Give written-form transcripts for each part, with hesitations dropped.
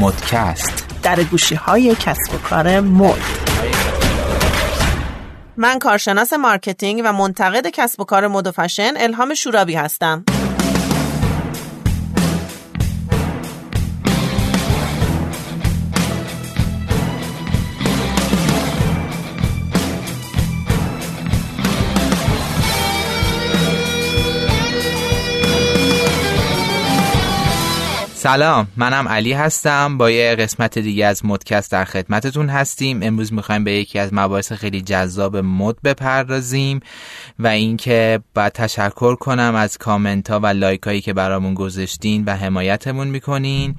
مدکست، در گوشی های کسب و کار مد. من کارشناس مارکتینگ و منتقد کسب و کار مد و فشن الهام شورابی هستم. سلام، منم علی هستم. با یه قسمت دیگه از مدکست در خدمتتون هستیم. امروز میخوایم به یکی از مباحث خیلی جذاب مد بپردازیم و اینکه باید تشکر کنم از کامنت ها و لایک هایی که برامون گذاشتین و حمایتمون میکنین.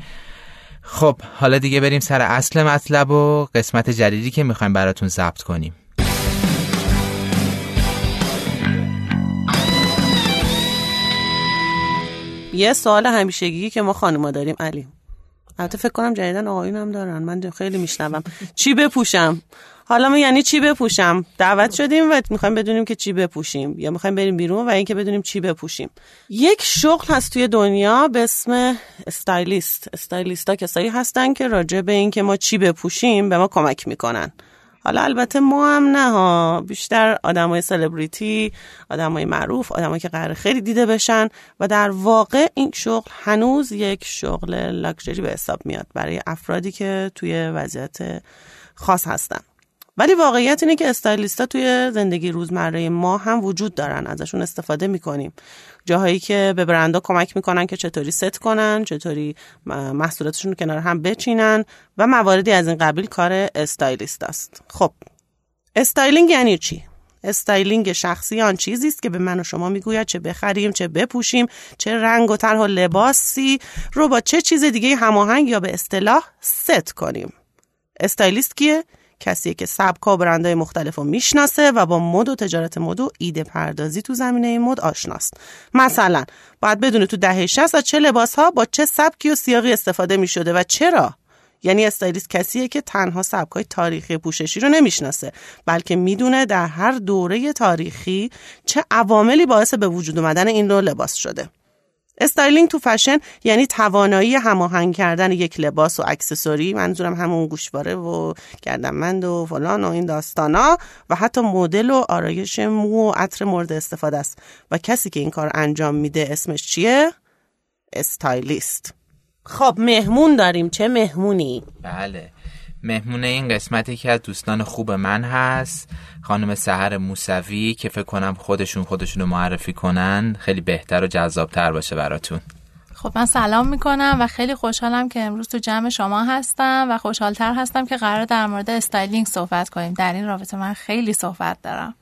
خب حالا دیگه بریم سر اصل مطلب و قسمت جدیدی که میخوایم براتون ضبط کنیم. یه سوال همیشگی که ما خانوما داریم علی، البته فکر کنم جدیدن آقایون هم دارن، من خیلی میشنوم، چی بپوشم؟ حالا ما یعنی چی بپوشم؟ دعوت شدیم و میخوایم بدونیم که چی بپوشیم، یا میخوایم بریم بیرون و اینکه بدونیم چی بپوشیم. یک شغل هست توی دنیا به اسم استایلیست. استایلیستا کسایی هستن که راجع به اینکه ما چی بپوشیم به ما کمک میکنن. حالا البته ما هم نه ها، بیشتر آدمای سلبریتی، آدمای معروف، آدمایی که قراره خیلی دیده بشن و در واقع این شغل هنوز یک شغل لاکچری به حساب میاد برای افرادی که توی وضعیت خاص هستن. ولی واقعیت اینه که استایلیستا توی زندگی روزمره ما هم وجود دارن، ازشون استفاده میکنیم. جاهایی که به برندها کمک میکنن که چطوری ست کنن، چطوری محصولاتشون رو کنار هم بچینن و مواردی از این قبیل کار استایلیست است. خب استایلینگ یعنی چی؟ استایلینگ شخصی آن چیزی است که به من و شما میگوید چه بخریم، چه بپوشیم، چه رنگ و طرح و لباسی رو با چه چیز دیگه هماهنگ یا به اصطلاح ست کنیم. استایلیست کیه؟ کسی که سبک‌ها و برندهای مختلف رو میشناسه و با مد و تجارت مد و ایده پردازی تو زمینه مد آشناست. مثلا باید بدونه تو دهه 60 از چه لباس‌ها با چه سبکی و سیاقی استفاده می‌شده و چرا. یعنی استایلیست کسیه که تنها سبک‌های تاریخی پوششی رو نمیشناسه، بلکه میدونه در هر دوره تاریخی چه عواملی باعث به وجود اومدن این نوع لباس شده. استایلینگ تو فشن یعنی توانایی هماهنگ کردن یک لباس و اکسسوری، منظورم همون گوشواره و گردنبند و فلان و این داستانا، و حتی مدل و آرایش مو و عطر مورد استفاده است. و کسی که این کار انجام میده اسمش چیه؟ استایلیست. خب مهمون داریم. چه مهمونی؟ بله، مهمون این قسمتی که از دوستان خوب من هست، خانم سحر موسوی، که فکر کنم خودشون رو معرفی کنن خیلی بهتر و جذابتر باشه براتون. خب من سلام میکنم و خیلی خوشحالم که امروز تو جمع شما هستم و خوشحالتر هستم که قرار در مورد استایلینگ صحبت کنیم. در این رابطه من خیلی صحبت دارم.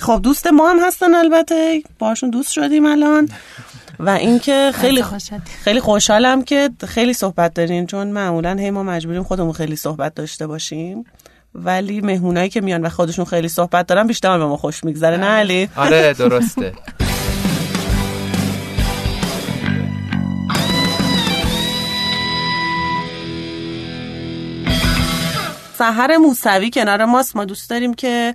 خب دوست ما هم هستن، البته باشون دوست شدیم الان و اینکه خیلی خوشحالم که خیلی صحبت دارین، چون معمولا ما مجبوریم خودمون خیلی صحبت داشته باشیم، ولی مهمونایی که میان و خودشون خیلی صحبت دارن بیشتر به ما خوش میگذره. نه علی؟ آره درسته. سحر موسوی کنار ماست. ما دوست داریم که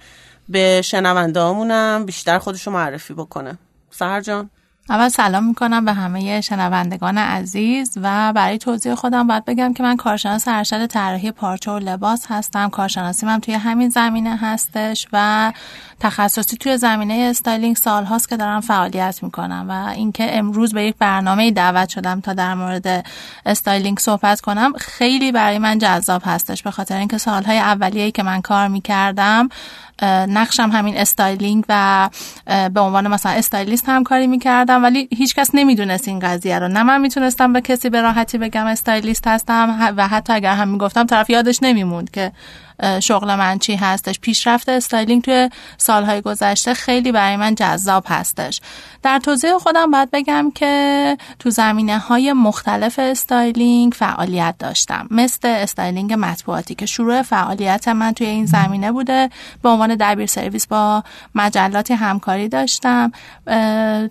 به شنوندهامونم بیشتر خودشو معرفی بکنه. سحر جان اول سلام میکنم به همه شنوندگان عزیز و برای توضیح خودم باید بگم که من کارشناس ارشد طراحی پارچه و لباس هستم. کارشناسیم هم توی همین زمینه هستش و تخصصی توی زمینه استایلینگ سالهاست که دارم فعالیت میکنم و اینکه امروز به یک برنامه دعوت شدم تا در مورد استایلینگ صحبت کنم خیلی برای من جذاب هستش، به خاطر اینکه سالهای اولیه‌ای که من کار میکردم نقشم همین استایلینگ و به عنوان مثلا استایلیست هم کاری میکردم، ولی هیچکس نمیدونست این قضیه رو. نه من میتونستم به کسی به راحتی بگم استایلیست هستم و حتی اگر هم میگفتم طرف یادش نمیموند که شغل من چی هستش. پیشرفت استایلینگ توی سالهای گذشته خیلی برای من جذاب هستش. در توضیح خودم باید بگم که تو زمینه‌های مختلف استایلینگ فعالیت داشتم، مثل استایلینگ مطبوعاتی که شروع فعالیت من توی این زمینه بوده. به عنوان دبیر سرویس با مجلات همکاری داشتم.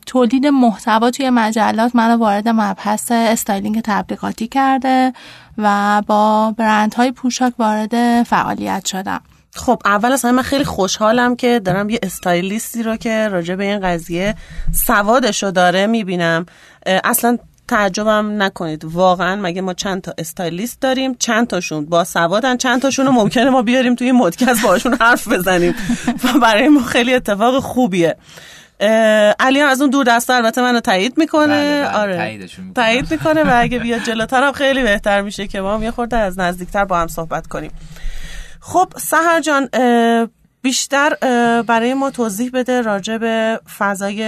تولید محتوا توی مجلات منو وارد مبحث استایلینگ تبلیغاتی کرده و با برندهای پوشاک وارد فعالیت شدم. خب اول اصلا من خیلی خوشحالم که دارم یه استایلیستی رو که راجع به این قضیه سوادشو داره میبینم. اصلا تعجبم نکنید واقعا، مگه ما چند تا استایلیست داریم؟ چند تاشون با سوادن، چند تاشون رو ممکنه ما بیاریم توی این پادکست باهاشون حرف بزنیم و برای ما خیلی اتفاق خوبیه. علی هم از اون دور دسته البته منو تایید میکنه. بله آره تاییدشون میکنه، تایید میکنه و اگه بیاد جلوتر هم خیلی بهتر میشه که ما هم یه خورده از نزدیکتر با هم صحبت کنیم. خب سحر جان بیشتر برای ما توضیح بده راجع به فضای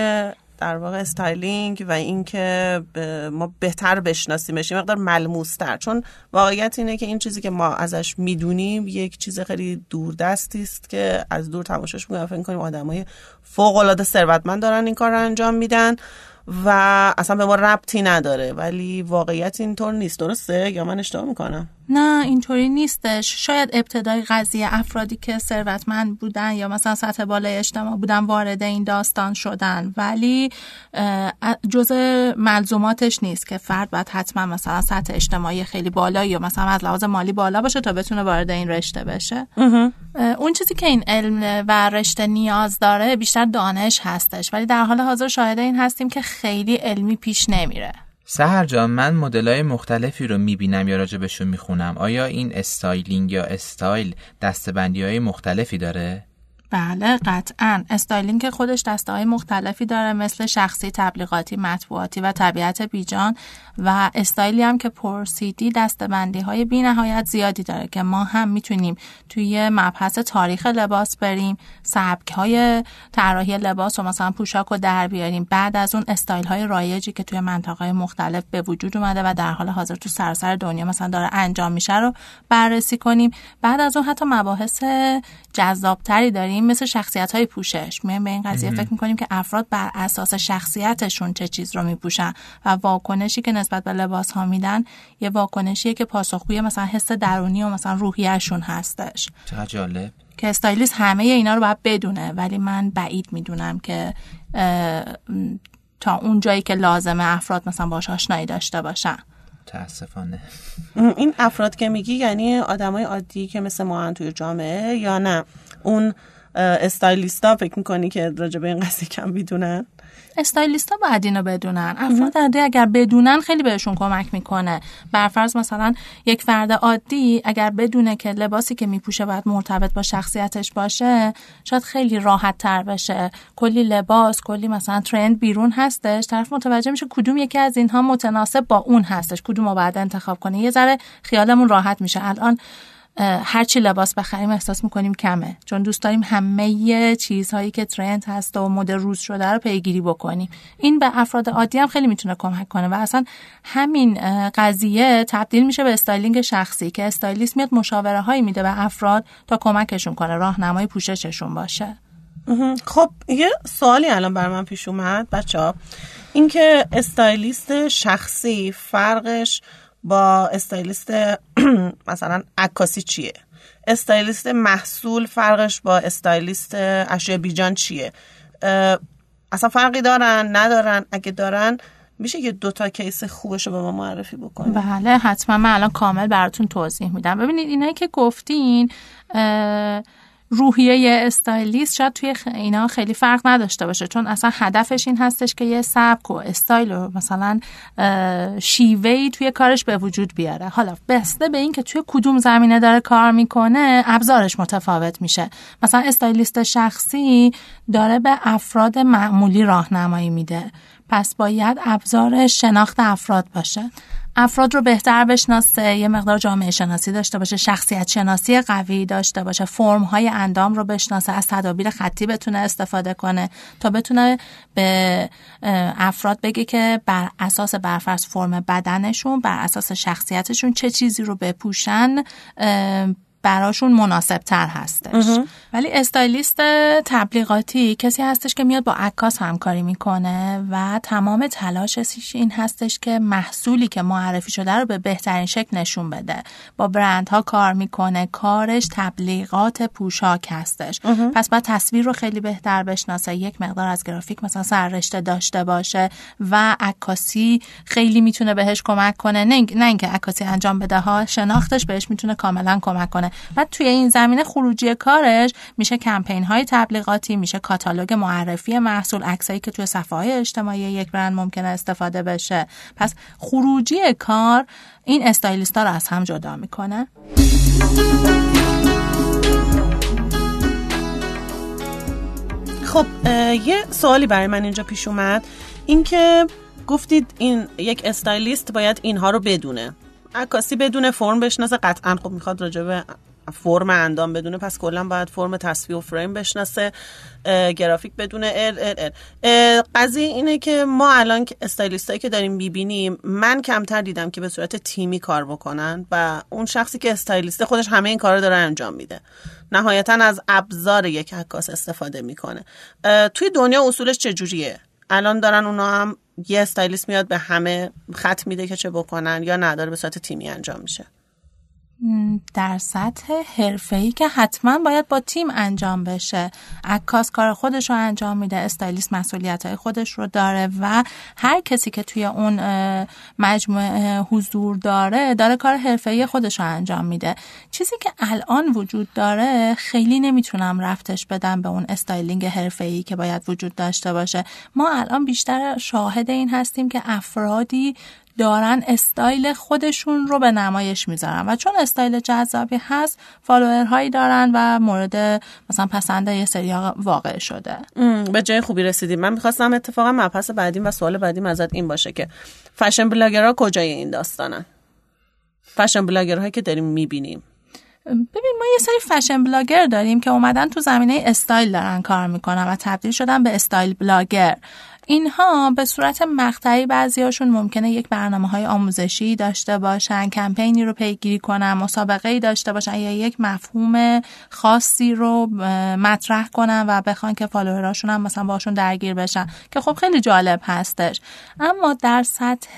در واقع استایلینگ و اینکه ما بهتر بشناسیمش، یه مقدار ملموس‌تر، چون واقعیت اینه که این چیزی که ما ازش میدونیم یک چیز خیلی دوردستی است که از دور تماشاش می‌کنیم، فکر می‌کنیم آدمای فوق‌العاده ثروتمند دارن این کار رو انجام میدن و اصلا به ما ربطی نداره، ولی واقعیت اینطور نیست. درسته یا من اشتباه میکنم؟ نه اینطوری نیستش. شاید ابتدای قضیه افرادی که ثروتمند بودن یا مثلا سطح بالای اجتماع بودن وارد این داستان شدن، ولی جزء ملزوماتش نیست که فرد باید حتما مثلا سطح اجتماعی خیلی بالا یا مثلا از لحاظ مالی بالا باشه تا بتونه وارد این رشته بشه. اون چیزی که این علم و رشته نیاز داره بیشتر دانش هستش، ولی در حال حاضر شاهد این هستیم که خیلی علمی پیش نمیره. سحر جان من مدل‌های مختلفی رو میبینم یا راجبشون میخونم، آیا این استایلینگ یا استایل دسته‌بندی‌های مختلفی داره؟ بله قطعاً استایلینگ که خودش دسته‌های مختلفی داره، مثل شخصی، تبلیغاتی، مطبوعاتی و طبیعت بیجان، و استایلی هم که پرسیدی دسته‌بندی‌های بی‌نهایت زیادی داره که ما هم میتونیم توی مبحث تاریخ لباس بریم، سبک‌های طراحی لباس و مثلا پوشاک رو در بیاریم، بعد از اون استایل‌های رایجی که توی مناطق مختلف به وجود اومده و در حال حاضر تو سراسر دنیا مثلا داره انجام میشه رو بررسی کنیم، بعد از اون حتی مباحث جذاب‌تری داریم مثل شخصیت‌های پوشش. میایم به این قضیه فکر می‌کنیم که افراد بر اساس شخصیتشون چه چیز رو می‌پوشن و واکنشی که نسبت به لباس‌ها میدن یه واکنشیه که پاسخگوی مثلا حس درونی و مثلا روحیه‌شون هستش. چقدر جالب که استایلیست همه اینا رو باید بدونه، ولی من بعید میدونم که تا اون جایی که لازمه افراد مثلا باهاش آشنایی داشته باشن. متأسفانه. این افراد که میگی یعنی آدمای عادی که مثل ما هستن توی جامعه، یا نه اون استایلیستا فکر میکنی که راجع به این قضیه کم بدونن؟ استایلیستا باید اینو بدونن. افراد عادی اگر بدونن خیلی بهشون کمک میکنه. برفرض مثلا یک فرد عادی اگر بدونه که لباسی که میپوشه باید مرتبط با شخصیتش باشه، شاید خیلی راحت تر بشه. کلی لباس، کلی مثلا ترند بیرون هستش، طرف متوجه میشه کدوم یکی از اینها متناسب با اون هستش، کدومو باید انتخاب کنه. یه ذره خیالمون راحت میشه. الان هرچی لباس بخریم احساس میکنیم کمه، چون دوست داریم همه چیزهایی که ترند هست و مد روز شده رو پیگیری بکنیم. این به افراد عادی هم خیلی میتونه کمک کنه و اصلا همین قضیه تبدیل میشه به استایلینگ شخصی که استایلیست میاد مشاوره هایی میده به افراد تا کمکشون کنه، راهنمای پوشششون باشه. خب یه سوالی الان بر من پیش اومد بچه‌ها، این که استایلیست شخصی فرقش با استایلیست مثلا عکاسی چیه؟ استایلیست محصول فرقش با استایلیست اشیاء بیجان چیه؟ اصلا فرقی دارن ندارن؟ اگه دارن میشه که دوتا کیس خوبش رو به ما معرفی بکنیم؟ بله حتما، من الان کامل براتون توضیح میدم. ببینید اینایی که گفتین روحیه استایلیست شاید توی اینا خیلی فرق نداشته باشه، چون اصلا هدفش این هستش که یه سبک و استایل و مثلا شیوهی توی کارش به وجود بیاره. حالا بسته به این که توی کدوم زمینه داره کار میکنه ابزارش متفاوت میشه. مثلا استایلیست شخصی داره به افراد معمولی راهنمایی میده، پس باید ابزار شناخت افراد باشه، افراد رو بهتر بشناسه، یه مقدار جامعه شناسی داشته باشه، شخصیت شناسی قوی داشته باشه، فرم‌های اندام رو بشناسه، از تدابیر خطی بتونه استفاده کنه تا بتونه به افراد بگه که بر اساس برفرض فرم بدنشون، بر اساس شخصیتشون چه چیزی رو بپوشن براشون مناسب تر هستش. ولی استایلیست تبلیغاتی کسی هستش که میاد با عکاس همکاری میکنه و تمام تلاشش این هستش که محصولی که معرفی شده رو به بهترین شکل نشون بده، با برندها کار میکنه، کارش تبلیغات پوشاک هستش. پس باید تصویر رو خیلی بهتر بشناسه، یک مقدار از گرافیک مثلا سررشته داشته باشه و عکاسی خیلی میتونه بهش کمک کنه، نه اینکه عکاسی انجام بده ها، شناختش بهش میتونه کاملا کمک کنه. میکنه. بعد توی این زمینه خروجی کارش میشه کمپین های تبلیغاتی، میشه کاتالوگ معرفی محصول، عکسایی که توی صفحه های اجتماعی یک برند ممکنه استفاده بشه. پس خروجی کار این استایلیستا رو از هم جدا میکنه. خب یه سوالی برای من اینجا پیش اومد، این که گفتید این یک استایلیست باید اینها رو بدونه، عکاسی بدونه، فرم بشناسه، قطعاً خب میخواد راجع به فرم اندام بدونه، پس کلا باید فرم تصفیه و فریم بشناسه، گرافیک بدونه. قضیه اینه که ما الان استایلیستایی که داریم میبینیم، من کمتر دیدم که به صورت تیمی کار بکنن و اون شخصی که استایلیست خودش همه این کارا داره انجام میده، نهایتا از ابزار یک عکاس استفاده میکنه. توی دنیا اصولش چجوریه؟ الان دارن اونا هم یه استایلیست میاد به همه خط میده که چه بکنن، یا نداره به صورت تیمی انجام میشه؟ در سطح حرفه‌ای که حتما باید با تیم انجام بشه. عکاس کار خودش رو انجام میده، استایلیست مسئولیت‌های خودش رو داره و هر کسی که توی اون مجموعه حضور داره کار حرفه‌ای خودش رو انجام میده. چیزی که الان وجود داره خیلی نمیتونم رفتش بدم به اون استایلینگ حرفه‌ای که باید وجود داشته باشه. ما الان بیشتر شاهد این هستیم که افرادی دارن استایل خودشون رو به نمایش میذارن و چون استایل جذابی هست فالوورهایی دارن و مورد مثلا پسند یه سری ها واقع شده. به جای خوبی رسیدیم. من میخواستم اتفاقا مبحث بعدیم و سوال بعدیم ازت این باشه که فشن بلاگرها کجای این داستانن؟ فشن بلاگرهایی که داریم میبینیم، ببین ما یه سری فشن بلاگر داریم که اومدن تو زمینه استایل دارن کار میکنن و تبدیل شدن به استایل بلاگر. اینها به صورت مقطعی بعضیاشون ممکنه یک برنامه‌های آموزشی داشته باشن، کمپینی رو پیگیری کنن، مسابقه‌ای داشته باشن یا یک مفهوم خاصی رو مطرح کنن و بخوان که فالووراشون هم مثلا باشون درگیر بشن، که خب خیلی جالب هستش. اما در سطح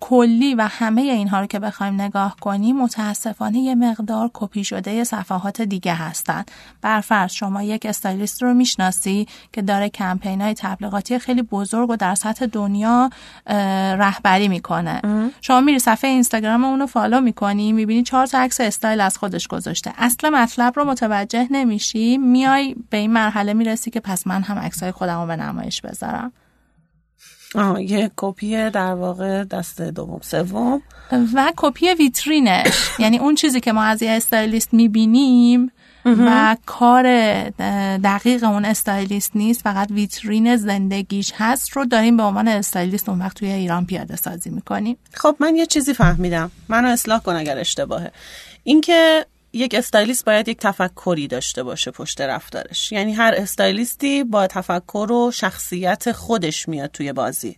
کلی و همه اینها رو که بخوایم نگاه کنیم، متاسفانه یه مقدار کپی شده صفحات دیگه هستن. بر فرض شما یک استایلیست رو میشناسی که داره کمپین‌های تبلیغاتی خیلی بزرگ و در سطح دنیا رهبری میکنه. شما میری صفحه اینستاگرام اون رو فالو میکنی، میبینی 4 تا عکس استایل از خودش گذاشته، اصل مطلب رو متوجه نمیشی، میای به این مرحله میرسی که پس من هم عکسای خودم رو به نمایش بذارم. یه کپی در واقع دست دوم سوم و کپی ویترینش. یعنی اون چیزی که ما از یه استایلیست میبینیم و کار دقیق اون استایلیست نیست، فقط ویترین زندگیش هست، رو داریم به عنوان استایلیست اون وقت توی ایران پیاده سازی میکنیم. خب من یه چیزی فهمیدم، منو اصلاح کن اگر اشتباهه، این که یک استایلیست باید یک تفکری داشته باشه پشت رفتارش. یعنی هر استایلیستی با تفکر و شخصیت خودش میاد توی بازی.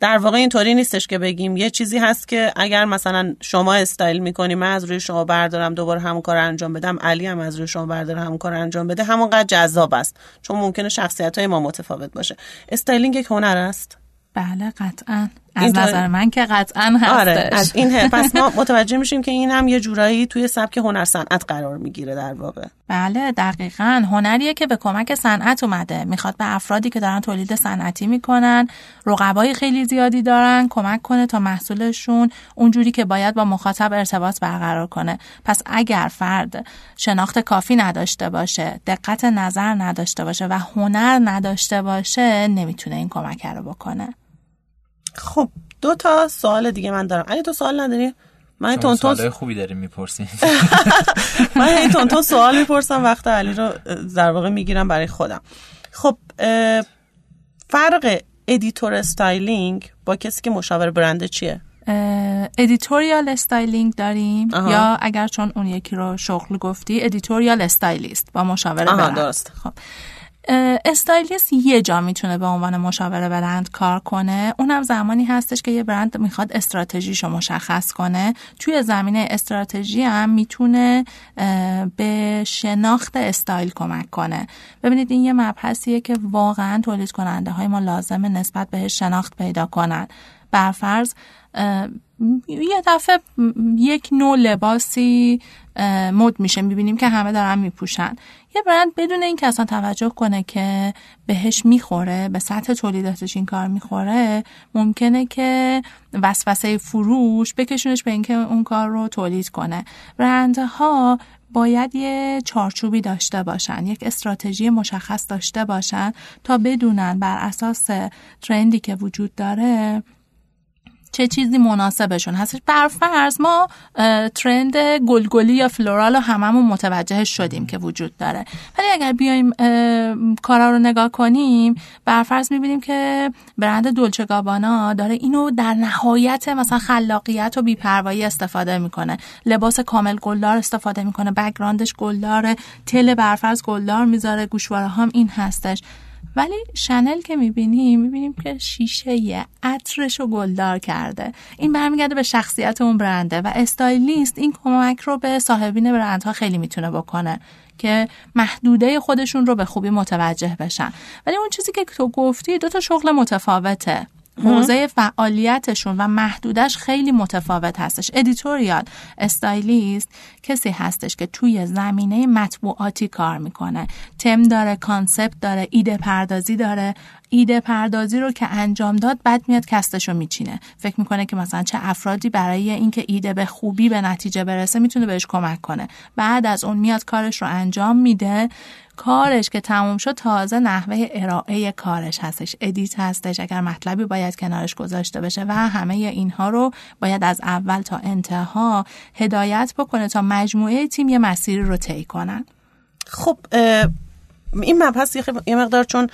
در واقع اینطوری نیستش که بگیم یه چیزی هست که اگر مثلا شما استایل میکنی، من از روی شما بردارم دوباره همون کار انجام بدم، علی هم از روی شما برداره همون کار انجام بده، همونقدر جذاب است، چون ممکنه شخصیت‌های ما متفاوت باشه. استایلینگ یک هنر است. بله قطعاً، از نظر من که قطعاً هستش. آره، از این پس ما متوجه میشیم که این هم یه جورایی توی سبک هنر صنعت قرار میگیره در واقع. بله دقیقاً، هنریه که به کمک صنعت اومده، میخواد به افرادی که دارن تولید صنعتی میکنن، رقبای خیلی زیادی دارن، کمک کنه تا محصولشون اونجوری که باید با مخاطب ارتباط برقرار کنه. پس اگر فرد شناخت کافی نداشته باشه، دقت نظر نداشته باشه و هنر نداشته باشه، نمیتونه این کمک رو بکنه. خب 2 تا سوال دیگه من دارم. علی تو سوال نداری؟ من تونتون سوال خوبی داریم میپرسین. من تونتون سوال میپرسم، وقت علی رو در واقع میگیرم برای خودم. خب فرق ادیتور استایلینگ با کسی که مشاور برند چیه؟ ادیتوریال استایلینگ داریم، یا اگر چون اون یکی رو شغل گفتی، ادیتوریال استایلیست با مشاور برند. درست. خب استایلیست یه جا میتونه به عنوان مشاور برند کار کنه، اونم زمانی هستش که یه برند میخواد استراتژیشو مشخص کنه. توی زمینه استراتژی هم میتونه به شناخت استایل کمک کنه. ببینید این یه مبحثیه که واقعا تولید کننده های ما لازمه نسبت بهش شناخت پیدا کنن. برفرض یه دفعه یک نوع لباسی مد میشه، میبینیم که همه دارن میپوشن، یه برند بدون این که اصلا توجه کنه که بهش میخوره، به سطح تولیداتش این کار میخوره، ممکنه که وسوسه فروش بکشونش به اینکه اون کار رو تولید کنه. برندها باید یه چارچوبی داشته باشن، یک استراتژی مشخص داشته باشن تا بدونن بر اساس ترندی که وجود داره چه چیزی مناسبشون هستش. برفرض ما ترند گلگلی یا فلورال رو هممون متوجه شدیم که وجود داره، ولی اگر بیایم کارا رو نگاه کنیم، برفرض میبینیم که برند دولچه گابانا داره اینو در نهایت مثلا خلاقیت و بی‌پروایی استفاده میکنه، لباس کامل گلدار استفاده میکنه، بک‌گراندش گلداره، تل برفرض گلدار میذاره، گوشواره هم این هستش. ولی شنل که میبینیم که شیشه عطرشو گلدار کرده. این برمیگرده به شخصیت اون برنده و استایلیست این کمک رو به صاحبین برندها خیلی میتونه بکنه که محدوده خودشون رو به خوبی متوجه بشن. ولی اون چیزی که تو گفتی دوتا شغل متفاوته، حوزه فعالیتشون و محدودش خیلی متفاوت هستش. ادیتوریال استایلیست کسی هستش که توی زمینه مطبوعاتی کار میکنه، تم داره، کانسپت داره، ایده پردازی داره. ایده پردازی رو که انجام داد بعد میاد کستشو میچینه، فکر میکنه که مثلا چه افرادی برای اینکه ایده به خوبی به نتیجه برسه میتونه بهش کمک کنه، بعد از اون میاد کارش رو انجام میده، کارش که تموم شد تازه نحوه ارائه کارش هستش، ادیت هستش، اگر مطلبی باید کنارش گذاشته بشه و همه اینها رو باید از اول تا انتها هدایت بکنه تا مجموعه تیم یه مسیری رو طی کنن. خب این مبحث یه مقدار چون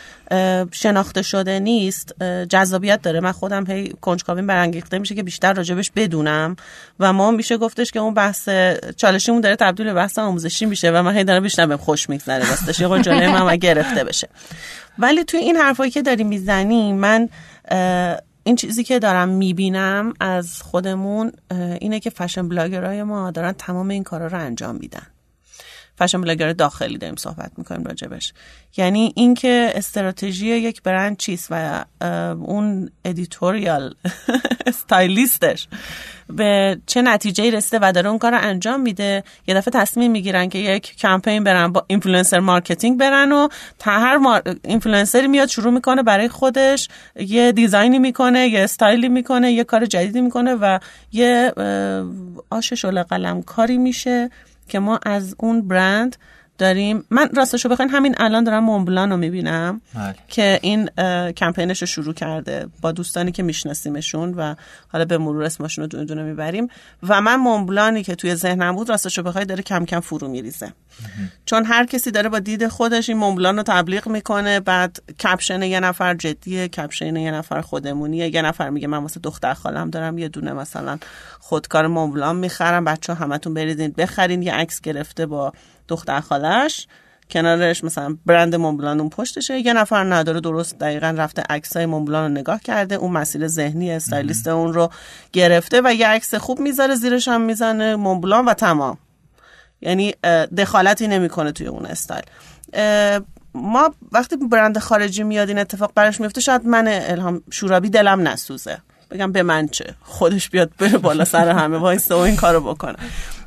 شناخته شده نیست جذابیت داره. من خودم هی کنجکاویم برانگیخته میشه که بیشتر راجبش بدونم و ما میشه گفتش که اون بحث چالشیمون داره تبدیل به بحث آموزشی میشه و من هی دارم بیشتر بهم خوش میگذره راستش، یه قول جلوی من گرفته بشه. ولی توی این حرفایی که داریم میزنیم، من این چیزی که دارم میبینم از خودمون اینه که فشن بلاگرای ما دارن تمام این کارا رو انجام میدن. فشن بلاگر داخلی داریم صحبت میکنیم راجبش، یعنی این که استراتژی یک برند چیست و اون ادیتوریال استایلیستش به چه نتیجه‌ای رسیده و داره اون کار رو انجام میده. یه دفعه تصمیم میگیرن که یک کمپین برن با اینفلوئنسر مارکتینگ برن و تا هر اینفلوئنسری میاد شروع میکنه برای خودش یه دیزاینی میکنه، یه استایلی میکنه، یه کار جدیدی میکنه و یه آش شعله قلم کاری میشه که ما از اون برند داریم. من راستشو بخواین همین الان دارم مونبلان رو میبینم که این کمپینش رو شروع کرده با دوستانی که میشناسیمشون و حالا به مرور اسمشون رو دونه دونه میبریم و من مونبلانی که توی ذهنم بود راستشو بخوای داره کم کم فرو میریزه چون هر کسی داره با دید خودش این مونبلان رو تبلیغ میکنه. بعد کپشن یه نفر جدیه، کپشن یه نفر خودمونیه، یه نفر میگه من واسه دختر خالم دارم یه دونه مثلا خودکار مونبلان میخرم، بچه‌ها همتون بریزید بخرین. یه عکس گرفته با دختر خالش، کنارش مثلا برند مونبلان اون پشتشه. یه نفر نداره درست دقیقاً رفته عکسای مونبلان رو نگاه کرده، اون مسیر ذهنی استایلیست اون رو گرفته و یه عکس خوب میذاره، زیرش هم میزنه مونبلان و تمام. یعنی دخالتی نمیکنه توی اون استایل. ما وقتی برند خارجی میاد این اتفاق براش میفته، شاید من الهام شورابی دلم نسوزه بگم به من چه، خودش بیاد بره بالا سر همه وایسه و این کارو بکنه.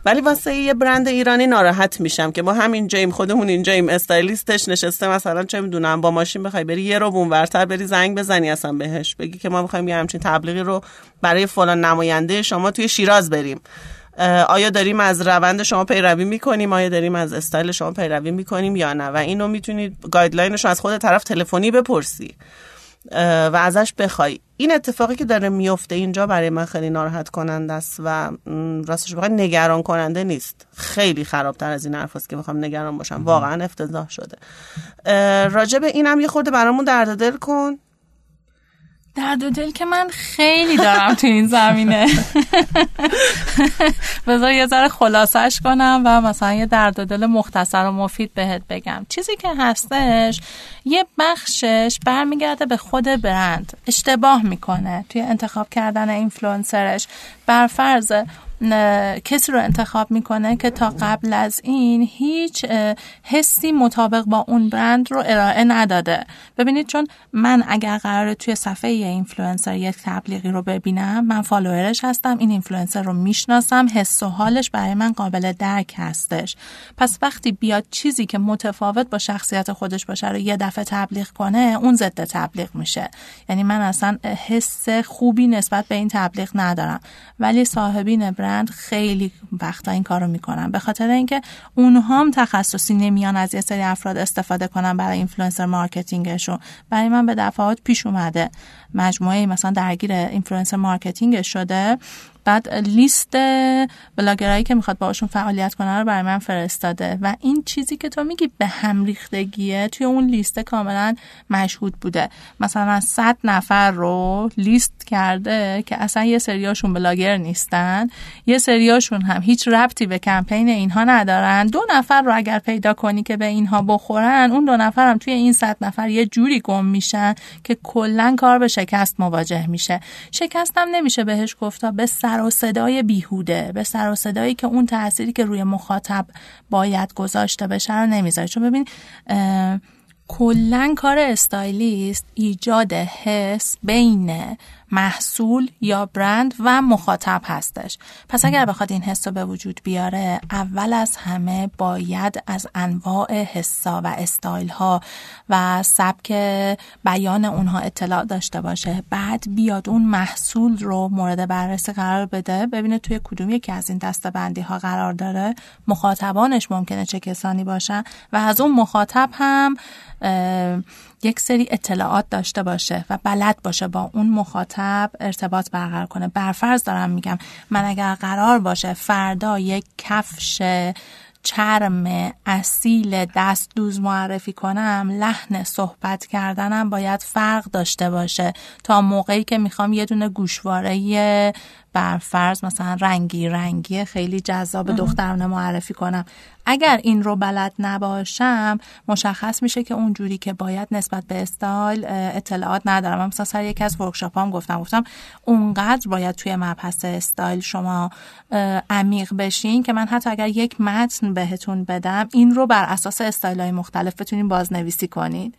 ولی واسه یه برند ایرانی ناراحت میشم که ما همین جیم، خودمون اینجاییم، استایلیستش نشسته مثلا چه میدونم با ماشین بخوای بری یه رو اونورتر بری زنگ بزنی اصلا بهش بگی که ما می‌خوایم یه همچین تبلیغی رو برای فلان نماینده شما توی شیراز بریم. آیا داریم از روند شما پیروی میکنیم؟ آیا داریم از استایل شما پیروی میکنیم یا نه؟ و اینو میتونید گایدلاینش رو از خود طرف تلفنی بپرسی و ازش بخوای. این اتفاقی که داره میفته اینجا برای من خیلی ناراحت کننده است و راستش بخوام نگران کننده نیست، خیلی خرابتر از این حرفاست که بخوام نگران باشم. واقعا افتضاح شده. راجب اینم یه خورده برامون درد و دل کن. درد و دل که من خیلی دارم تو این زمینه. بذار یه ذره خلاصش کنم و مثلا یه درد و دل مختصر و مفید بهت بگم. چیزی که هستش یه بخشش برمیگرده به خود برند. اشتباه میکنه توی انتخاب کردن اینفلوئنسرش. برفرض کسی رو انتخاب میکنه که تا قبل از این هیچ حسی مطابق با اون برند رو ارائه نداده. ببینید، چون من اگر قراره توی صفحه یه اینفلوئنسر یک تبلیغی رو ببینم، من فالوورش هستم، این اینفلوئنسر رو میشناسم، حس و حالش برای من قابل درک هستش. پس وقتی بیاد چیزی که متفاوت با شخصیت خودش باشه رو یه دفعه تبلیغ کنه، اون ضد تبلیغ میشه. یعنی من اصلا حس خوبی نسبت به این تبلیغ ندارم، ولی صاحبین برند خیلی وقتا این کارو میکنن، به خاطر اینکه اونها هم تخصصی نمیان از یه سری افراد استفاده کنن برای اینفلوئنسر مارکتینگشون. برای من به دفعات پیش اومده مجموعه مثلا درگیر اینفلوئنسر مارکتینگ شده، بعد لیست بلاگرایی که میخواد باهاشون فعالیت کنه رو برای من فرستاده و این چیزی که تو میگی به هم ریختگیه توی اون لیست کاملا مشهود بوده. مثلا 100 نفر رو لیست کرده که اصلا یه سریاشون بلاگر نیستن، یه سریاشون هم هیچ ربطی به کمپین اینها ندارن، 2 نفر رو اگر پیدا کنی که به اینها بخورن، اون 2 نفر هم توی این 100 نفر یه جوری گم میشن که کلا کار به شکست مواجه میشه. شکست هم نمیشه بهش گفتا، به سر و صدای بیهوده، به سر و صدایی که اون تأثیری که روی مخاطب باید گذاشته بشه رو نمیذاره. چون ببین کلن کار استایلیست ایجاد حس بین محصول یا برند و مخاطب هستش. پس اگر بخواد این حس رو به وجود بیاره، اول از همه باید از انواع حسا و استایل ها و سبک بیان اونها اطلاع داشته باشه، بعد بیاد اون محصول رو مورد بررسی قرار بده، ببینه توی کدوم یکی از این دسته‌بندی ها قرار داره، مخاطبانش ممکنه چه کسانی باشن و از اون مخاطب هم یک سری اطلاعات داشته باشه و بلد باشه با اون مخاطب ارتباط برقرار کنه. برفرض دارم میگم، من اگر قرار باشه فردا یک کفش چرم اصیل دست دوز معرفی کنم، لحن صحبت کردنم باید فرق داشته باشه تا موقعی که میخوام یه دونه گوشواره برفرض مثلا رنگی خیلی جذاب دخترانه معرفی کنم. اگر این رو بلد نباشم، مشخص میشه که اونجوری که باید نسبت به استایل اطلاعات ندارم. من مثلا سر یکی از ورکشاپ هم گفتم اونقدر باید توی مبحث استایل شما عمیق بشین که من حتی اگر یک متن بهتون بدم، این رو بر اساس استایل‌های مختلف بتونین بازنویسی کنین.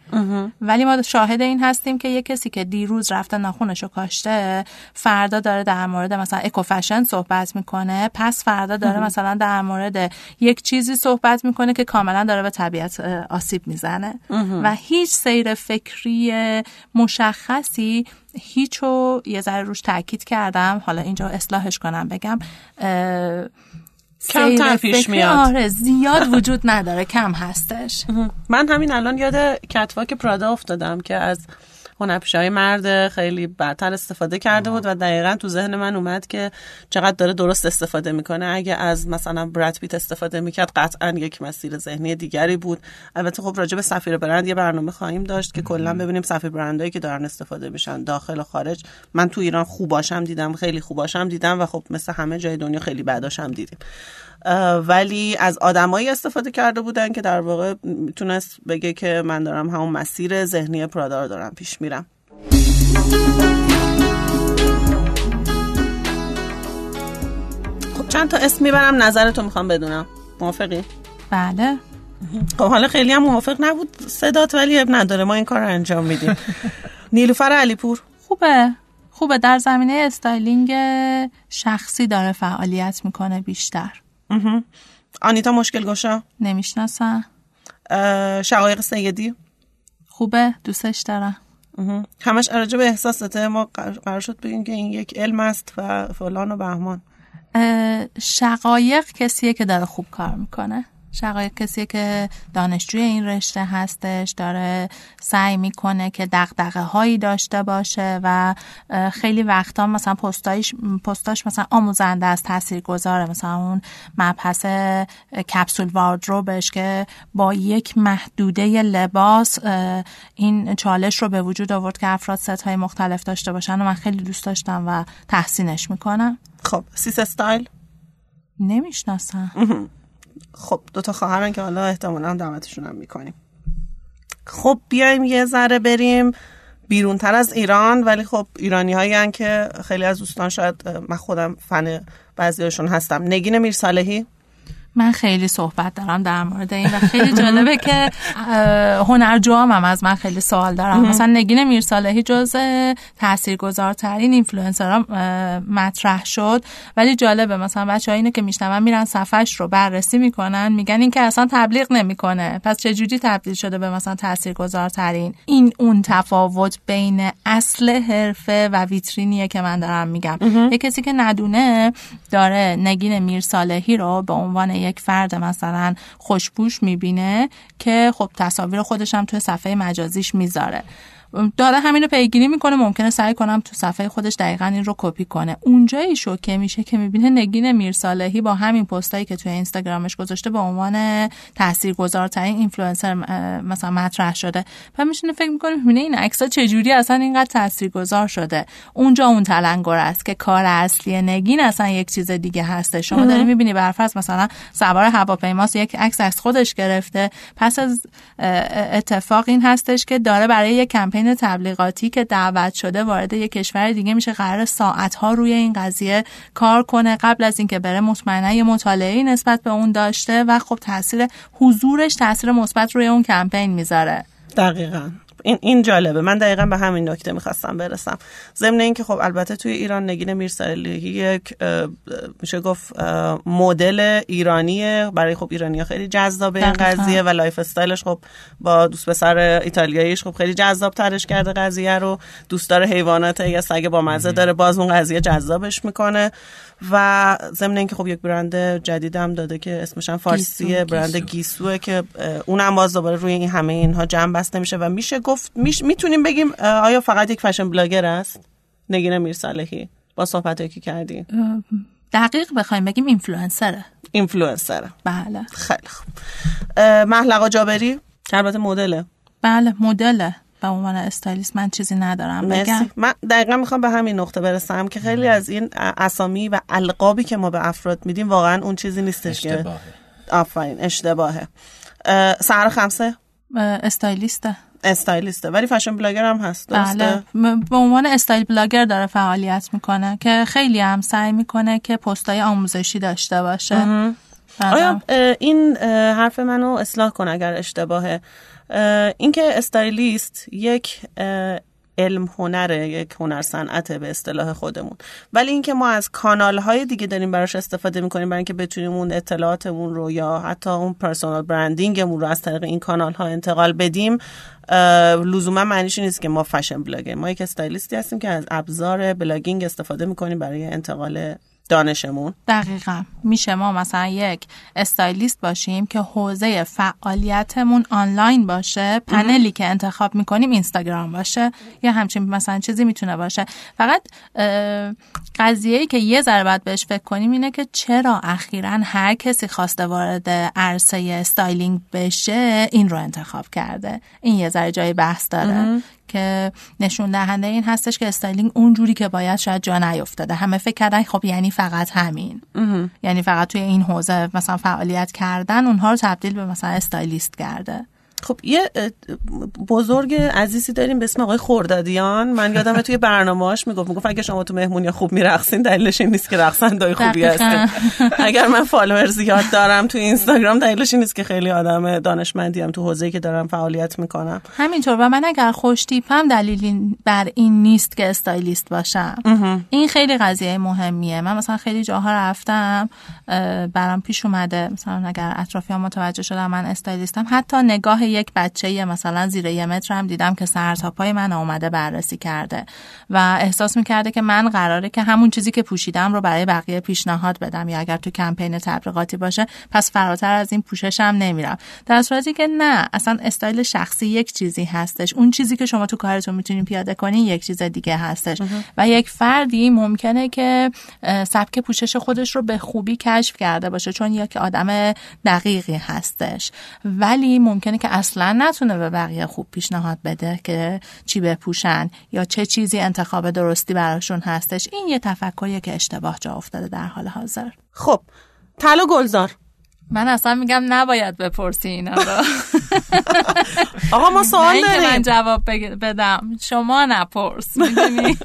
ولی ما شاهد این هستیم که یک کسی که دیروز رفته ناخنشو کاشته، فردا داره در مورد مثلا اکو فشن صحبت میکنه، پس فردا داره مثلا در مورد یک چیزی صحبت میکنه که کاملا داره به طبیعت آسیب میزنه و هیچ سیر فکری مشخصی هیچو یه ذره روش تاکید کردم، حالا اینجا اصلاحش کنم بگم کمتر پیش میاد. آره، زیاد وجود نداره، کم هستش. من همین الان یاد کتواک پرادا افتادم که از هنرپیشه‌های مرد خیلی برتر استفاده کرده بود و دقیقاً تو ذهن من اومد که چقدر داره درست استفاده میکنه. اگه از مثلا براد پیت استفاده میکرد، قطعاً یک مسیر ذهنی دیگری بود. البته خب راجع به سفیر برند یه برنامه خواهیم داشت که کلاً ببینیم سفیر برندایی که دارن استفاده میشن داخل و خارج. من تو ایران خوباشم دیدم، خیلی خوباشم دیدم و خب مثل همه جای دنیا خیلی بعداشم دیدیم. ولی از آدمایی استفاده کرده بودن که در واقع میتونست بگه که من دارم همون مسیر ذهنی پرادا رو دارم پیش میرم. خب چند تا اسم میبرم، نظرتو میخوام بدونم، موافقی؟ بله. خب حالا خیلی هم موافق نبود صدات، ولی اب نداره، ما این کار رو انجام میدیم. نیلوفر علیپور. خوبه در زمینه استایلینگ شخصی داره فعالیت میکنه بیشتر. آنیتا مشکل‌گشا. نمیشناسم. شقایق سیدی. خوبه، دوستش دارم. همش راجع به احساساته، ما قرار شد بگیم که این یک علم است و فلان و بهمان. شقایق کسیه که داره خوب کار میکنه. شقایق کسیه که دانشجوی این رشته هستش، داره سعی میکنه که دغدغه هایی داشته باشه و خیلی وقتا مثلا پستاش مثلا آموزنده است، تاثیرگذاره. مثلا اون مبحث کپسول واردروبش که با یک محدوده لباس این چالش رو به وجود آورد که افراد ست های مختلف داشته باشن و من خیلی دوست داشتم و تحسینش میکنم. خب سیس استایل. نمیشناسم. خب 2 خواهرن که حالا احتمالاً دعوتشون هم میکنیم. خب بیایم یه ذره بریم بیرونتر از ایران، ولی خب ایرانی هایی هن که خیلی از دوستان، شاید من خودم فن بعضیشون هستم. نگین میرصالحی، من خیلی صحبت دارم در مورد این و خیلی جالبه که هنرجوام هم از من خیلی سوال دارم. مثلا نگین میرصالحی جز تاثیرگذارترین اینفلوئنسرها مطرح شد، ولی جالبه مثلا بچه‌ها اینو که میشنون میرن صفحش رو بررسی میکنن، میگن این که اصلا تبلیغ نمیکنه، پس چه جوری تبدیل شده به مثلا تاثیرگذارترین؟ این اون تفاوت بین اصل حرفه و ویترینیه که من دارم میگم. یه کسی که ندونه داره نگین میرصالحی رو به عنوان یک فرد مثلا خوشپوش میبینه که خب تصاویر خودش هم توی صفحه مجازیش میذاره، داره همینو پیگیری میکنه، ممکنه سعی کنم تو صفحه خودش دقیقاً این رو کپی کنه. اونجایی شوکه میشه که میبینه نگین میرصالحی با همین پستایی که توی اینستاگرامش گذاشته به عنوان تاثیرگذارترین اینفلوئنسر مثلا مطرح شده. بعد میشینه فکر میکنه میبینه این عکس‌ها چجوری اصلا اینقدر تاثیرگذار شده. اونجا اون تلنگر است که کار اصلی نگین اصلا یک چیز دیگه هست. شما داری میبینی برفرض مثلا سوار هواپیماست، یک عکس از خودش گرفته. پس از اتفاق این هستش که داره برای یک کمپین تبلیغاتی که دعوت شده وارد یک کشور دیگه میشه، قرار ساعت‌ها روی این قضیه کار کنه قبل از اینکه بره، مطمئنا یه مطالعه‌ای نسبت به اون داشته و خب تاثیر حضورش تاثیر مثبت روی اون کمپین میذاره. دقیقاً این جالبه. من دقیقاً به همین نکته می‌خواستم برسم. ضمن اینکه خب البته توی ایران نگین میرصالحی یک میشه گفت مدل ایرانیه، برای خب ایرانی‌ها خیلی جذاب این قضیه و لایف استایلش خب با دوست پسر ایتالیاییش خب خیلی جذاب ترش کرده قضیه رو. دوست داره حیوانات، یا سگ با مزه داره، باز اون قضیه جذابش میکنه. و ضمن اینکه خب یک برند جدیدم داده که اسمش هم فارسیه، برند گیسوه که اونم باز دوباره روی این همه اینها جنب بسته میشه و میشه گفت میتونیم بگیم آیا فقط یک فشن بلاگر است نگین میرصالحی با صحبتایی که کردی؟ دقیق بخوایم بگیم اینفلوئنسره. بله. خیلی خوب. محلقه جابری البته مدله. بله مدله. به عنوان استایلیست من چیزی ندارم بگم. من دقیقا میخوام به همین نقطه برسم که خیلی از این اسامی و القابی که ما به افراد میدیم واقعا اون چیزی نیستش. اشتباهه. آفرین، اشتباهه. سحر خمسه استایلیسته ولی فشن بلاگر هم هست، درسته؟ بله، به عنوان استایل بلاگر داره فعالیت میکنه که خیلی هم سعی میکنه که پستای آموزشی داشته باشه. آیا این حرف منو اصلاح کن اگر اشتباهه، این که استایلیست یک علم هنره، یک هنر صنعته به اصطلاح خودمون، ولی این که ما از کانال‌های دیگه داریم براش استفاده می‌کنیم برای اینکه بتونیم اون اطلاعاتمون رو یا حتی اون پرسونال برندینگمون رو از طریق این کانال‌ها انتقال بدیم، لزوما معنیش نیست که ما فشن بلاگریم. ما یک استایلیستی هستیم که از ابزار بلاگینگ استفاده می‌کنیم برای انتقال دانشمون. دقیقاً. میشه ما مثلا یک استایلیست باشیم که حوزه فعالیتمون آنلاین باشه، پنلی که انتخاب میکنیم اینستاگرام باشه یا همچین مثلا چیزی میتونه باشه. فقط قضیه‌ای که یه ذره باید بهش فکر کنیم اینه که چرا اخیراً هر کسی خواسته وارد عرصه استایلینگ بشه این رو انتخاب کرده. این یه ذره جای بحث داره که نشون دهنده این هستش که استایلینگ اونجوری که باید شاید جا نیافتاده. همه فکر کردن خب یعنی فقط همین، یعنی فقط توی این حوزه مثلا فعالیت کردن اونها رو تبدیل به مثلا استایلیست کرده. خب یه بزرگ عزیزی داریم به اسم آقای خوردادیان، من یادمه توی برنامه‌اش میگفت اگه شما تو مهمونی خوب میرقصین دلیلش این نیست که رقصندای خوبی هستین. اگر من فالوور زیاد دارم تو اینستاگرام دلیلش این نیست که خیلی آدم دانشمندیم تو حوزه‌ای که دارم فعالیت میکنم. همینطور. و من اگر خوش تیپم دلیلی بر این نیست که استایلیست باشم. این خیلی قضیه مهمیه. من مثلا خیلی جاها رفتم برام پیش اومده مثلا اگر اطرافیام متوجه شدن من استایلیستم، حتی نگاه یک بچه مثلا زیر 1 متر هم دیدم که سر تا پای من اومده بررسی کرده و احساس میکرده که من قراره که همون چیزی که پوشیدم رو برای بقیه پیشنهاد بدم یا اگر تو کمپین تبلیغاتی باشه پس فراتر از این پوششم نمیرم، در صورتی که نه، اصلا استایل شخصی یک چیزی هستش، اون چیزی که شما تو کارتون میتونین پیاده کنین یک چیز دیگه هستش و یک فردی ممکنه که سبک پوشش خودش رو به خوبی کشف کرده باشه چون یک آدم دقیقی هستش، ولی ممکنه که اصلا نتونه به بقیه خوب پیشنهاد بده که چی بپوشن یا چه چیزی انتخاب درستی براشون هستش. این یه تفکریه که اشتباه جا افتاده در حال حاضر. خب طلا گلزار، من اصلا میگم نباید بپرسی اینا رو. آقا ما سوال داریم. من جواب بدم شما نپرس، میدونی؟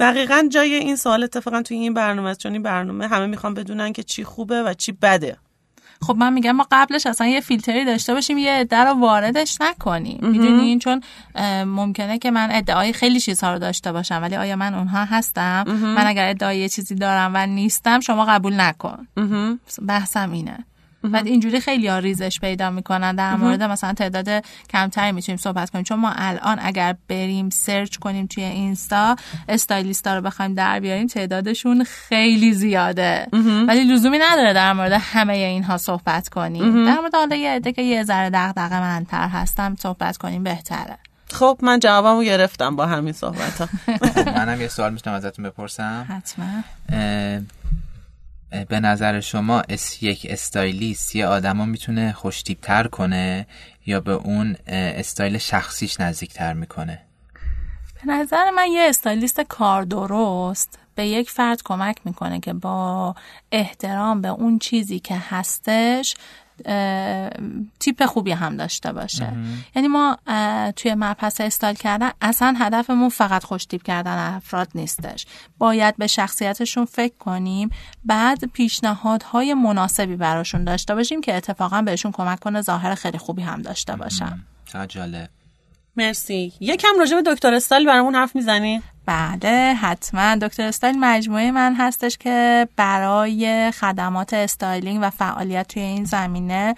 دقیقاً جای این سوال اتفاقاً توی این برنامه، چون این برنامه همه میخوان بدونن که چی خوبه و چی بده. خب من میگم ما قبلش اصلا یه فیلتری داشته باشیم، یه عده رو واردش نکنیم، میدونین، چون ممکنه که من ادعای خیلی چیزها رو داشته باشم ولی آیا من اونها هستم؟ من اگر ادعای یه چیزی دارم و نیستم، شما قبول نکن. بحثم اینه. بعد اینجوری خیلی ها ریزش پیدا میکنن در مورد مثلا تعداد کمتری میتونیم صحبت کنیم، چون ما الان اگر بریم سرچ کنیم توی اینستا استایلیستا رو بخوایم در بیاریم تعدادشون خیلی زیاده، ولی لزومی نداره در مورد همه اینها صحبت کنیم. در مورد حالا یه عده که یه ذره دغدغه منتر هستم صحبت کنیم بهتره. خب من جوابمو گرفتم با همین صحبت‌ها. منم یه سوال میتونم ازتون بپرسم؟ حتما. به نظر شما یک استایلیست یه آدمو میتونه خوش‌تیپ‌تر کنه یا به اون استایل شخصیش نزدیک‌تر میکنه؟ به نظر من یه استایلیست کار درست به یک فرد کمک میکنه که با احترام به اون چیزی که هستش تیپ خوبی هم داشته باشه. یعنی ما توی مبحث استایل کردن اصلا هدفمون فقط خوش تیپ کردن افراد نیستش، باید به شخصیتشون فکر کنیم، بعد پیشنهادهای مناسبی براشون داشته باشیم که اتفاقا بهشون کمک کنه ظاهر خیلی خوبی هم داشته باشن. چقدر جالب، مرسی. یکم راجع به دکتر استایل برامون حرف میزنی؟ بله حتما. دکتر استایل مجموعه من هستش که برای خدمات استایلینگ و فعالیت توی این زمینه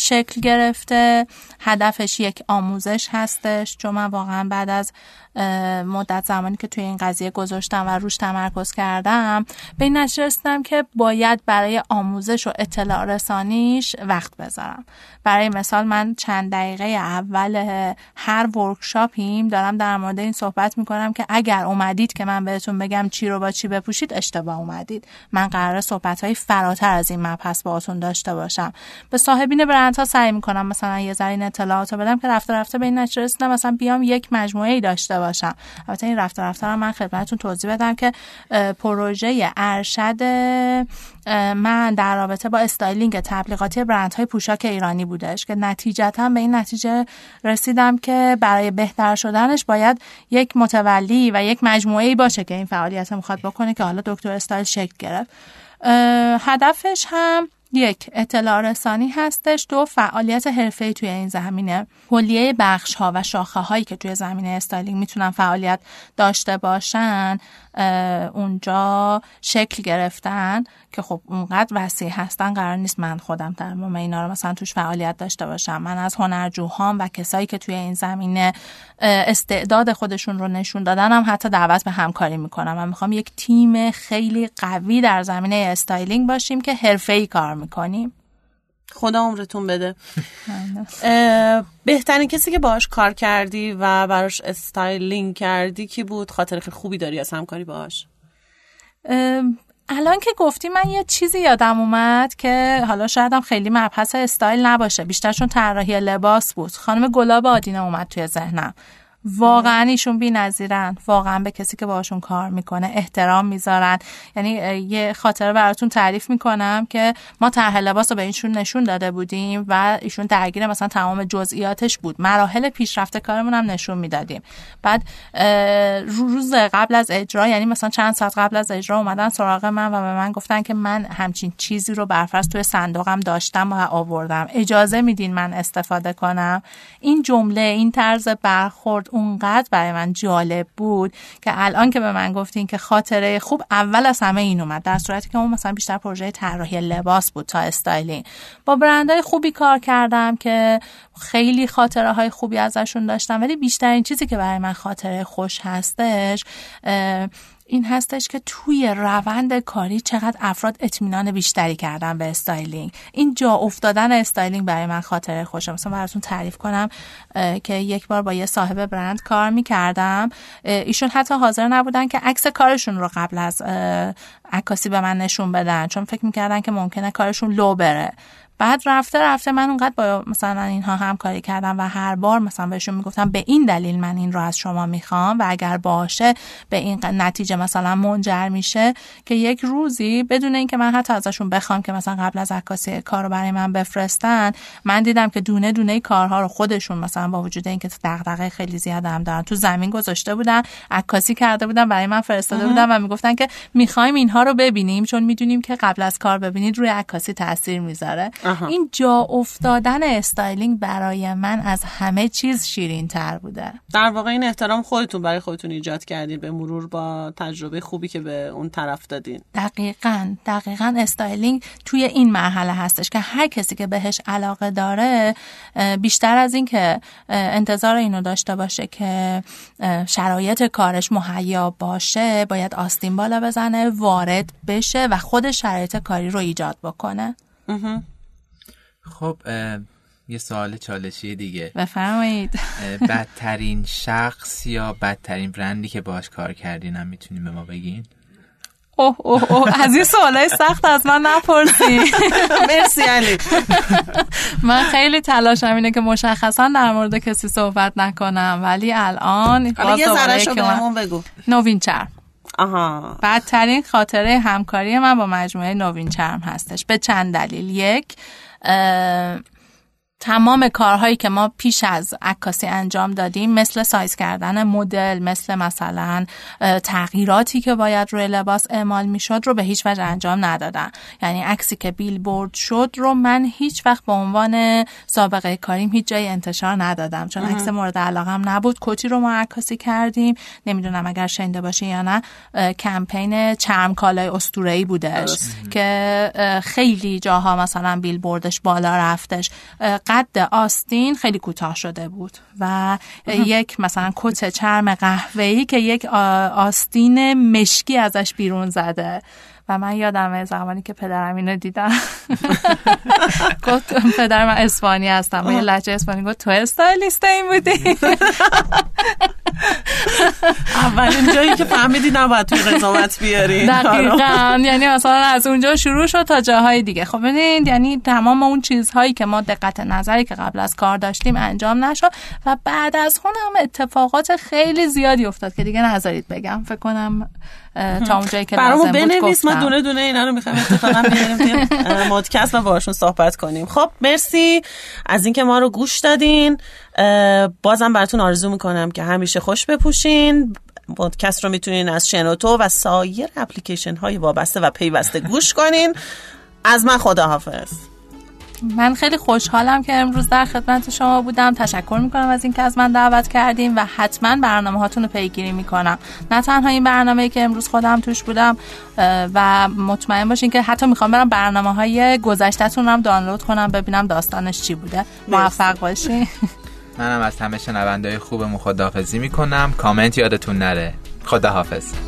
شکل گرفته. هدفش یک آموزش هستش، چون من واقعا بعد از مدت زمانی که توی این قضیه گذاشتم و روش تمرکز کردم به این نتیجه رسیدم که باید برای آموزش و اطلاع رسانیش وقت بذارم. برای مثال من چند دقیقه اول هر ورکشاپیم دارم در مورد این صحبت میکنم که اگر اومدید که من بهتون بگم چی رو با چی بپوشید اشتباه اومدید. من قراره صحبت‌های فراتر از این مبحث باهاتون داشته باشم. به صاحبین برندها سعی میکنم مثلا یه ذره اطلاعاتو بدم که رفته رفته به این نتیجه رسیدم مثلا بیام یک مجموعه‌ای داشته باشم. البته این رفتار من خدمتتون توضیح بدم که پروژه ارشد من در رابطه با استایلینگ تبلیغاتی برندهای پوشاک ایرانی بودش که نتیجتاً به این نتیجه رسیدم که برای بهتر شدنش باید یک متولی و یک مجموعه‌ای باشه که این فعالیت میخواد بکنه که حالا دکتر استایل شکل گرفت. هدفش هم یک اطلاع رسانی هستش، دو فعالیت حرفه‌ای توی این زمینه، کلیه بخش‌ها و شاخه‌هایی که توی زمینه استایلینگ میتونن فعالیت داشته باشن اونجا شکل گرفتن که خب اونقدر وسیع هستن قرار نیست من خودم تمام اینا رو مثلا توش فعالیت داشته باشم. من از هنرجوهام و کسایی که توی این زمینه استعداد خودشون رو نشون دادن هم حتی دعوت به همکاری میکنم. من میخوام یک تیم خیلی قوی در زمینه استایلینگ باشیم که حرفه‌ای کار میکنیم. خدا عمرتون بده. بهترین کسی که باهاش کار کردی و براش استایلینگ کردی کی بود؟ خاطره خیلی خوبی داری از همکاری باهاش؟ الان که گفتی من یه چیزی یادم اومد که حالا شایدم خیلی مبحث استایل نباشه، بیشترشون طراحی لباس بود. خانم گلاب آدینه اومد توی ذهنم. واقعا ایشون بی‌نظیرن، واقعا به کسی که باهاشون کار میکنه احترام میذارن. یعنی یه خاطره براتون تعریف میکنم که ما طرح لباس رو به ایشون نشون داده بودیم و ایشون درگیر مثلا تمام جزئیاتش بود، مراحل پیشرفت کارمون هم نشون میدادیم. بعد روز قبل از اجرا، یعنی مثلا چند ساعت قبل از اجرا اومدن سراغ من و به من گفتن که من همچین چیزی رو برفرض توی صندوقم داشتم و آوردم، اجازه میدین من استفاده کنم؟ این جمله، این طرز برخورد اونقدر برای من جالب بود که الان که به من گفتین که خاطره خوب، اول از همه این اومد، در صورتی که اون مثلا بیشتر پروژه طراحی لباس بود تا استایلینگ. با برندهای خوبی کار کردم که خیلی خاطره های خوبی ازشون داشتم، ولی بیشترین چیزی که برای من خاطره خوش هستش این هستش که توی روند کاری چقدر افراد اطمینان بیشتری کردن به استایلینگ. این جا افتادن استایلینگ برای من خاطره خوشه. مثلا براتون تعریف کنم که یک بار با یه صاحب برند کار می‌کردم، ایشون حتی حاضر نبودن که عکس کارشون رو قبل از عکاسی به من نشون بدن، چون فکر می‌کردن که ممکنه کارشون لو بره. بعد رفته رفته من اونقدر با مثلا اینها همکاری کردم و هر بار مثلا بهشون میگفتم به این دلیل من این رو از شما میخوام و اگر باشه به این نتیجه مثلا منجر میشه، که یک روزی بدون اینکه من حتی ازشون بخوام که مثلا قبل از عکاسی کار رو برای من بفرستن، من دیدم که دونه دونه کارها رو خودشون مثلا با وجود اینکه دغدغه خیلی زیادی هم دارن تو زمین گذاشته بودن، عکاسی کرده بودن، برای من فرستاده بودن و میگفتن که میخوایم اینها رو ببینیم چون میدونیم که قبل از کار ببینید روی عکاسی تاثیر میذاره. این جا افتادن استایلینگ برای من از همه چیز شیرین‌تر بوده. در واقع این احترام خودتون برای خودتون ایجاد کردید به مرور با تجربه خوبی که به اون طرف دادین. دقیقاً استایلینگ توی این مرحله هستش که هر کسی که بهش علاقه داره بیشتر از این که انتظار اینو داشته باشه که شرایط کارش مهیا باشه، باید آستین بالا بزنه، وارد بشه و خود شرایط کاری رو ایجاد بکنه. خب یه سوال چالشی دیگه، بفرمایید. بدترین شخص یا بدترین برندی که باهاش کار کردین هم میتونین به ما بگین؟ اوه از این سوالای سخت از من نپرسی. مرسی علی. من خیلی تلاشم اینه که مشخصا در مورد کسی صحبت نکنم، ولی الان باز دوباره که من بگو نووین چرم. بدترین خاطره همکاری من با مجموعه نووین چرم هستش به چند دلیل. یک، تمام کارهایی که ما پیش از عکاسی انجام دادیم، مثل سایز کردن مدل، مثلا تغییراتی که باید روی لباس اعمال میشد رو به هیچ وجه انجام ندادن. یعنی عکسی که بیلبورد شد رو من هیچ وقت به عنوان سابقه کاریم هیچ جای انتشار ندادم، چون عکس مورد علاقم نبود. کتی رو ما عکاسی کردیم، نمیدونم اگر شنیده باشی یا نه، کمپین چرم کالای اسطوره‌ای بودش که خیلی جاها مثلا بیلبوردش بالا رفتش. قد آستین خیلی کوتاه شده بود و یک مثلا کت چرم قهوه‌ای که یک آستین مشکی ازش بیرون زده و من یادمه زمانی که پدرم اینو دیدم گفت، پدرم اسپانی هستم با یه لهجه اسپانی، گفت تو استایلیست این بودی؟ اولین جایی که فهمیدی نباید توی قضاوت بیاری. دقیقاً، یعنی مثلا از اونجا شروع شد تا جاهای دیگه. خب ببینید، یعنی تمام اون چیزهایی که ما دقت نظری که قبل از کار داشتیم انجام نشد و بعد از اون هم اتفاقات خیلی زیادی افتاد که دیگه نذارید بگم، فکر کنم تا اونجایی که لازم بود گفتم. ما دونه دونه اینا رو می‌خوایم اتفاقا بیاریم توی پادکست و باهاشون صحبت کنیم. خب مرسی از اینکه ما رو گوش دادین. بازم براتون آرزو میکنم که همیشه خوش بپوشین. پادکست رو میتونین از شنوتو و سایر اپلیکیشن های وابسته و پیوسته گوش کنین. از من خداحافظ. من خیلی خوشحالم که امروز در خدمت شما بودم. تشکر میکنم از اینکه از من دعوت کردین و حتما برنامه هاتون رو پیگیری میکنم، نه تنها این برنامه‌ای که امروز خودم توش بودم، و مطمئن باشین که حتی میخوام برم برنامه های گذشته‌تون رو دانلود کنم ببینم داستانش چی بوده. موفق باشین. منم از همه شنونده‌های خوبمون خداحافظی میکنم. کامنت یادتون نره. خداحافظ.